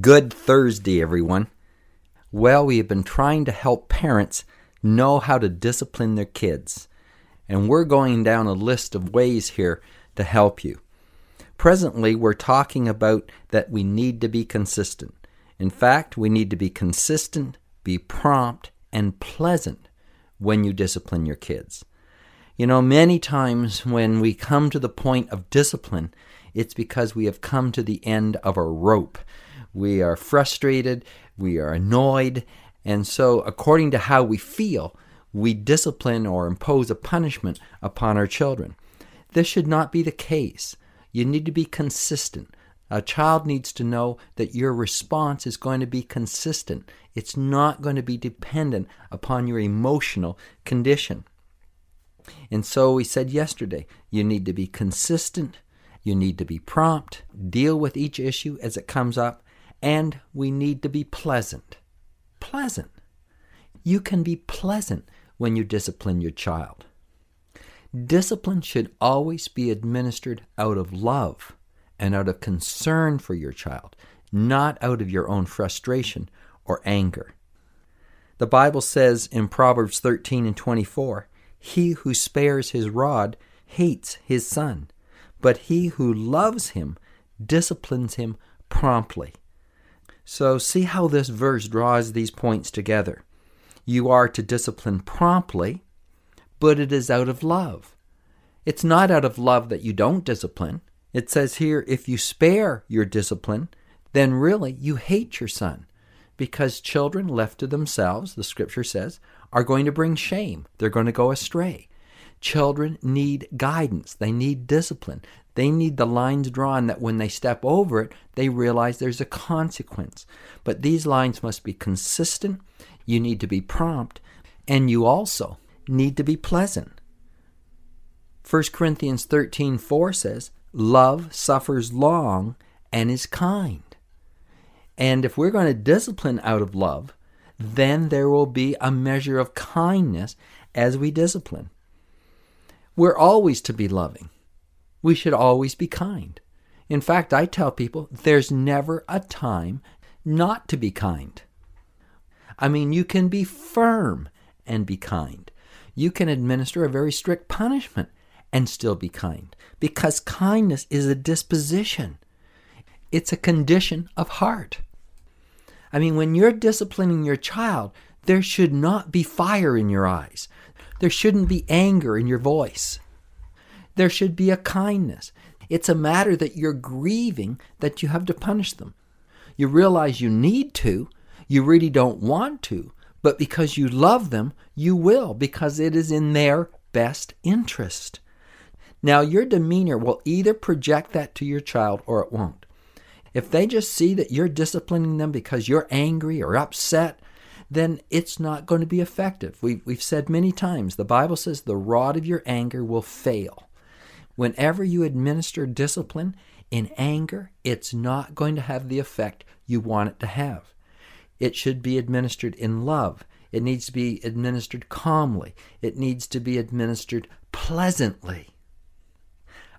Good Thursday, everyone. Well, we have been trying to help parents know how to discipline their kids, and we're going down a list of ways here to help you. Presently, we're talking about that we need to be consistent. In fact, we need to be consistent, be prompt, and pleasant when you discipline your kids. You know, many times when we come to the point of discipline, it's because we have come to the end of a rope. We are frustrated, we are annoyed, and so according to how we feel, we discipline or impose a punishment upon our children. This should not be the case. You need to be consistent. A child needs to know that your response is going to be consistent. It's not going to be dependent upon your emotional condition. And so we said yesterday, you need to be consistent, you need to be prompt, deal with each issue as it comes up, and we need to be pleasant. Pleasant. You can be pleasant when you discipline your child. Discipline should always be administered out of love and out of concern for your child, not out of your own frustration or anger. The Bible says in Proverbs 13:24, "He who spares his rod hates his son, but he who loves him disciplines him promptly." So see how this verse draws these points together. You are to discipline promptly, but it is out of love. It's not out of love that you don't discipline. It says here, if you spare your discipline, then really you hate your son, because children left to themselves, the scripture says, are going to bring shame. They're going to go astray. Children need guidance. They need discipline. They need the lines drawn that when they step over it, they realize there's a consequence. But these lines must be consistent, you need to be prompt, and you also need to be pleasant. 1 Corinthians 13:4 says, "Love suffers long and is kind." And if we're going to discipline out of love, then there will be a measure of kindness as we discipline. We're always to be loving. We should always be kind. In fact, I tell people there's never a time not to be kind. I mean, you can be firm and be kind. You can administer a very strict punishment and still be kind, because kindness is a disposition. It's a condition of heart. I mean, when you're disciplining your child, there should not be fire in your eyes. There shouldn't be anger in your voice. There should be a kindness. It's a matter that you're grieving that you have to punish them. You realize you need to, you really don't want to, but because you love them, you will, because it is in their best interest. Now, your demeanor will either project that to your child or it won't. If they just see that you're disciplining them because you're angry or upset, then it's not going to be effective. We've said many times, the Bible says the rod of your anger will fail. Whenever you administer discipline in anger, it's not going to have the effect you want it to have. It should be administered in love. It needs to be administered calmly. It needs to be administered pleasantly.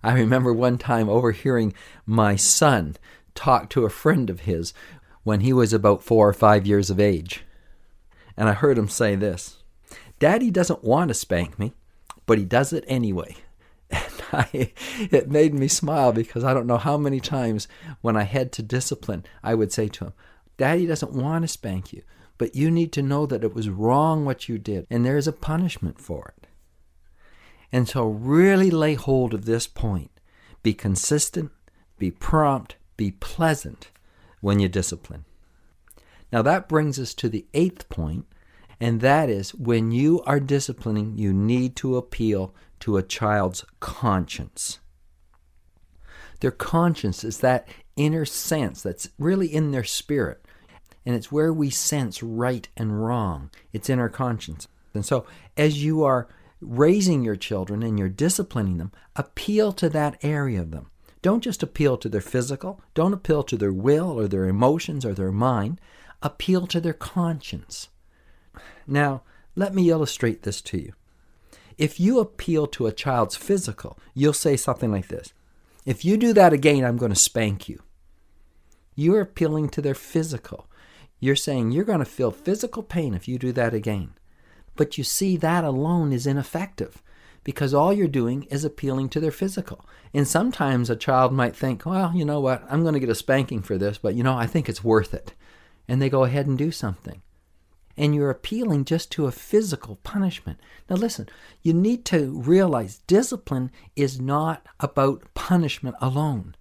I remember one time overhearing my son talk to a friend of his when he was about 4 or 5 years of age. And I heard him say this, "Daddy doesn't want to spank me, but he does it anyway." And it made me smile, because I don't know how many times when I had to discipline, I would say to him, "Daddy doesn't want to spank you, but you need to know that it was wrong what you did, and there is a punishment for it." And so really lay hold of this point. Be consistent, be prompt, be pleasant when you discipline. Now that brings us to the eighth point, and that is when you are disciplining, you need to appeal to a child's conscience. Their conscience is that inner sense that's really in their spirit. And it's where we sense right and wrong. It's in our conscience. And so as you are raising your children and you're disciplining them, appeal to that area of them. Don't just appeal to their physical. Don't appeal to their will or their emotions or their mind. Appeal to their conscience. Now, let me illustrate this to you. If you appeal to a child's physical, you'll say something like this. If you do that again, I'm going to spank you. You're appealing to their physical. You're saying you're going to feel physical pain if you do that again. But you see, that alone is ineffective, because all you're doing is appealing to their physical. And sometimes a child might think, well, you know what, I'm going to get a spanking for this, but I think it's worth it. And they go ahead and do something. And you're appealing just to a physical punishment. Now listen, you need to realize discipline is not about punishment alone.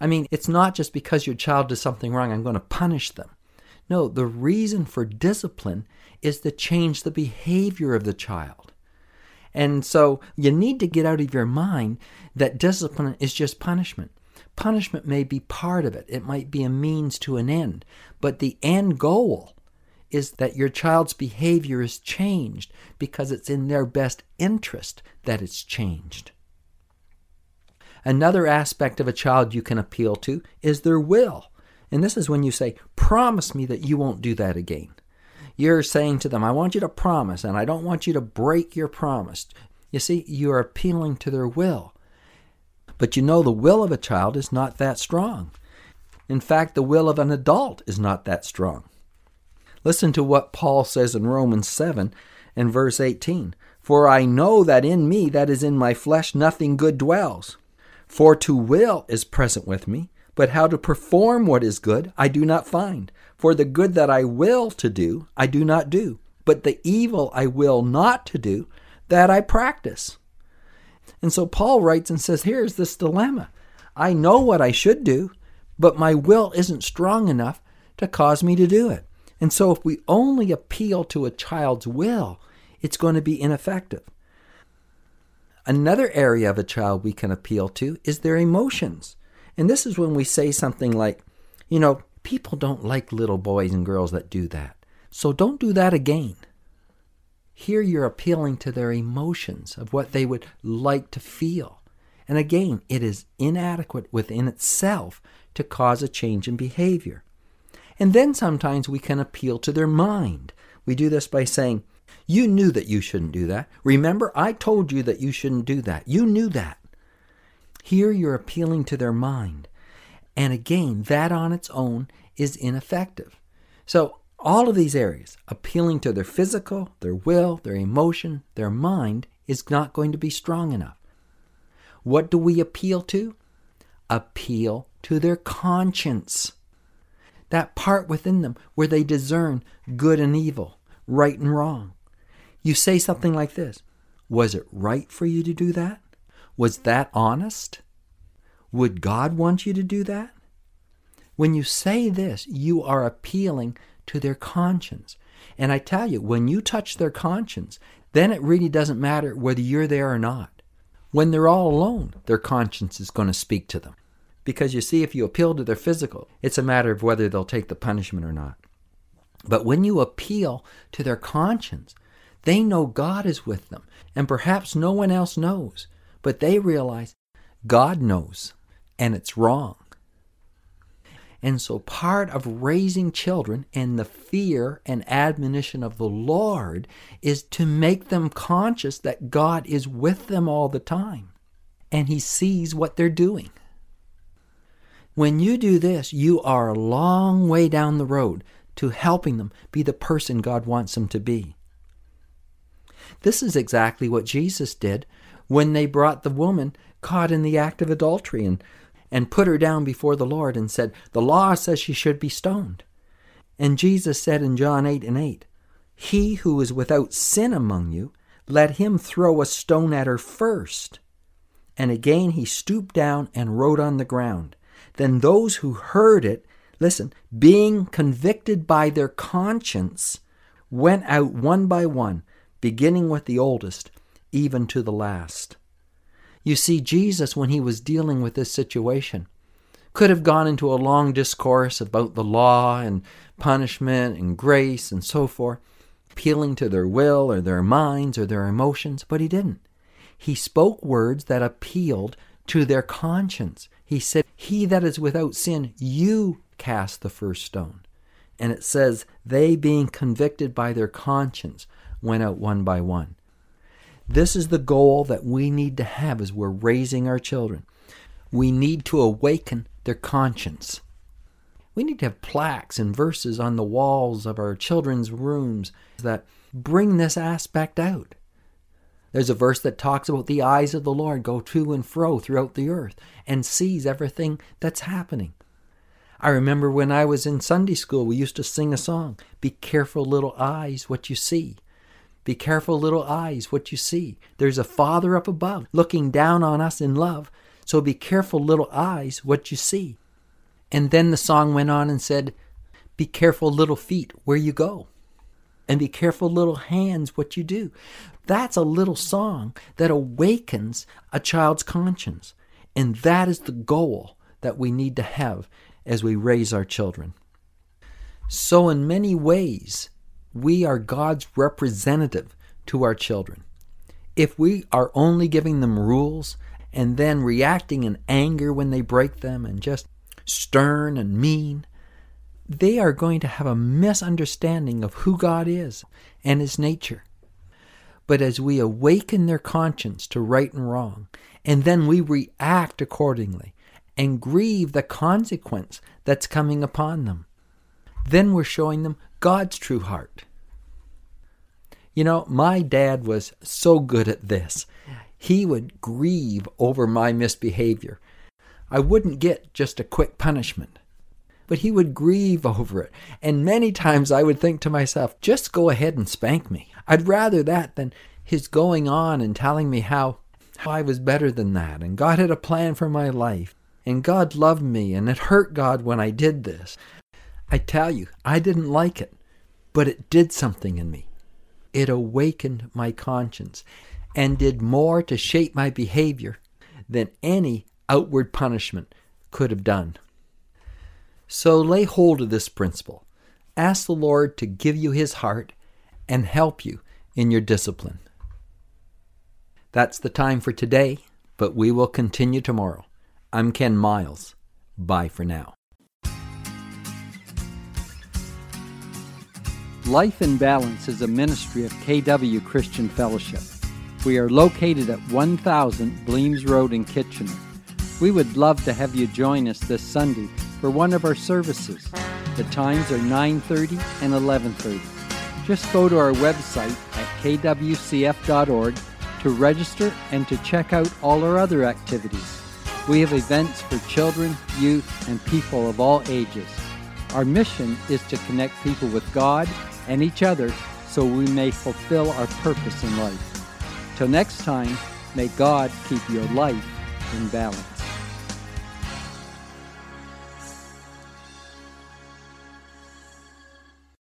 It's not just because your child does something wrong, I'm going to punish them. No, the reason for discipline is to change the behavior of the child. And so you need to get out of your mind that discipline is just punishment. Punishment may be part of it. It might be a means to an end. But the end goal is that your child's behavior is changed because it's in their best interest that it's changed. Another aspect of a child you can appeal to is their will. And this is when you say, promise me that you won't do that again. You're saying to them, I want you to promise, and I don't want you to break your promise. You see, you are appealing to their will. But the will of a child is not that strong. In fact, the will of an adult is not that strong. Listen to what Paul says in Romans 7 and verse 18. For I know that in me, that is in my flesh, nothing good dwells. For to will is present with me, but how to perform what is good I do not find. For the good that I will to do, I do not do. But the evil I will not to do, that I practice. And so Paul writes and says, here's this dilemma. I know what I should do, but my will isn't strong enough to cause me to do it. And so if we only appeal to a child's will, it's going to be ineffective. Another area of a child we can appeal to is their emotions. And this is when we say something like, people don't like little boys and girls that do that. So don't do that again. Here you're appealing to their emotions of what they would like to feel. And again, it is inadequate within itself to cause a change in behavior. And then sometimes we can appeal to their mind. We do this by saying, you knew that you shouldn't do that. Remember, I told you that you shouldn't do that. You knew that. Here you're appealing to their mind. And again, that on its own is ineffective. So all of these areas, appealing to their physical, their will, their emotion, their mind, is not going to be strong enough. What do we appeal to? Appeal to their conscience. That part within them where they discern good and evil, right and wrong. You say something like this. Was it right for you to do that? Was that honest? Would God want you to do that? When you say this, you are appealing to their conscience. And I tell you, when you touch their conscience, then it really doesn't matter whether you're there or not. When they're all alone, their conscience is going to speak to them. Because you see, if you appeal to their physical, it's a matter of whether they'll take the punishment or not. But when you appeal to their conscience, they know God is with them. And perhaps no one else knows. But they realize God knows, and it's wrong. And so part of raising children in the fear and admonition of the Lord is to make them conscious that God is with them all the time, and He sees what they're doing. When you do this, you are a long way down the road to helping them be the person God wants them to be. This is exactly what Jesus did when they brought the woman caught in the act of adultery and put her down before the Lord and said, the law says she should be stoned. And Jesus said in John 8:8, he who is without sin among you, let him throw a stone at her first. And again he stooped down and wrote on the ground. Then those who heard it, listen, being convicted by their conscience, went out one by one, beginning with the oldest, even to the last. You see, Jesus, when he was dealing with this situation, could have gone into a long discourse about the law and punishment and grace and so forth, appealing to their will or their minds or their emotions, but he didn't. He spoke words that appealed to their conscience. He said, "He that is without sin, you cast the first stone." And it says, they being convicted by their conscience went out one by one. This is the goal that we need to have as we're raising our children. We need to awaken their conscience. We need to have plaques and verses on the walls of our children's rooms that bring this aspect out. There's a verse that talks about the eyes of the Lord go to and fro throughout the earth and sees everything that's happening. I remember when I was in Sunday school, we used to sing a song, "Be careful, little eyes, what you see. Be careful, little eyes, what you see. There's a Father up above looking down on us in love. So be careful, little eyes, what you see." And then the song went on and said, "Be careful, little feet, where you go. And be careful, little hands, what you do." That's a little song that awakens a child's conscience. And that is the goal that we need to have as we raise our children. So in many ways, we are God's representative to our children. If we are only giving them rules and then reacting in anger when they break them and just stern and mean, they are going to have a misunderstanding of who God is and his nature. But as we awaken their conscience to right and wrong, and then we react accordingly and grieve the consequence that's coming upon them, then we're showing them God's true heart. You know, my dad was so good at this. He would grieve over my misbehavior. I wouldn't get just a quick punishment, but he would grieve over it. And many times I would think to myself, just go ahead and spank me. I'd rather that than his going on and telling me how I was better than that, and God had a plan for my life, and God loved me, and it hurt God when I did this. I tell you, I didn't like it, but it did something in me. It awakened my conscience and did more to shape my behavior than any outward punishment could have done. So lay hold of this principle. Ask the Lord to give you his heart and help you in your discipline. That's the time for today, but we will continue tomorrow. I'm Ken Miles. Bye for now. Life in Balance is a ministry of KW Christian Fellowship. We are located at 1000 Bleams Road in Kitchener. We would love to have you join us this Sunday for one of our services. The times are 9:30 and 11:30. Just go to our website at kwcf.org to register and to check out all our other activities. We have events for children, youth, and people of all ages. Our mission is to connect people with God and each other so we may fulfill our purpose in life. Till next time, may God keep your life in balance.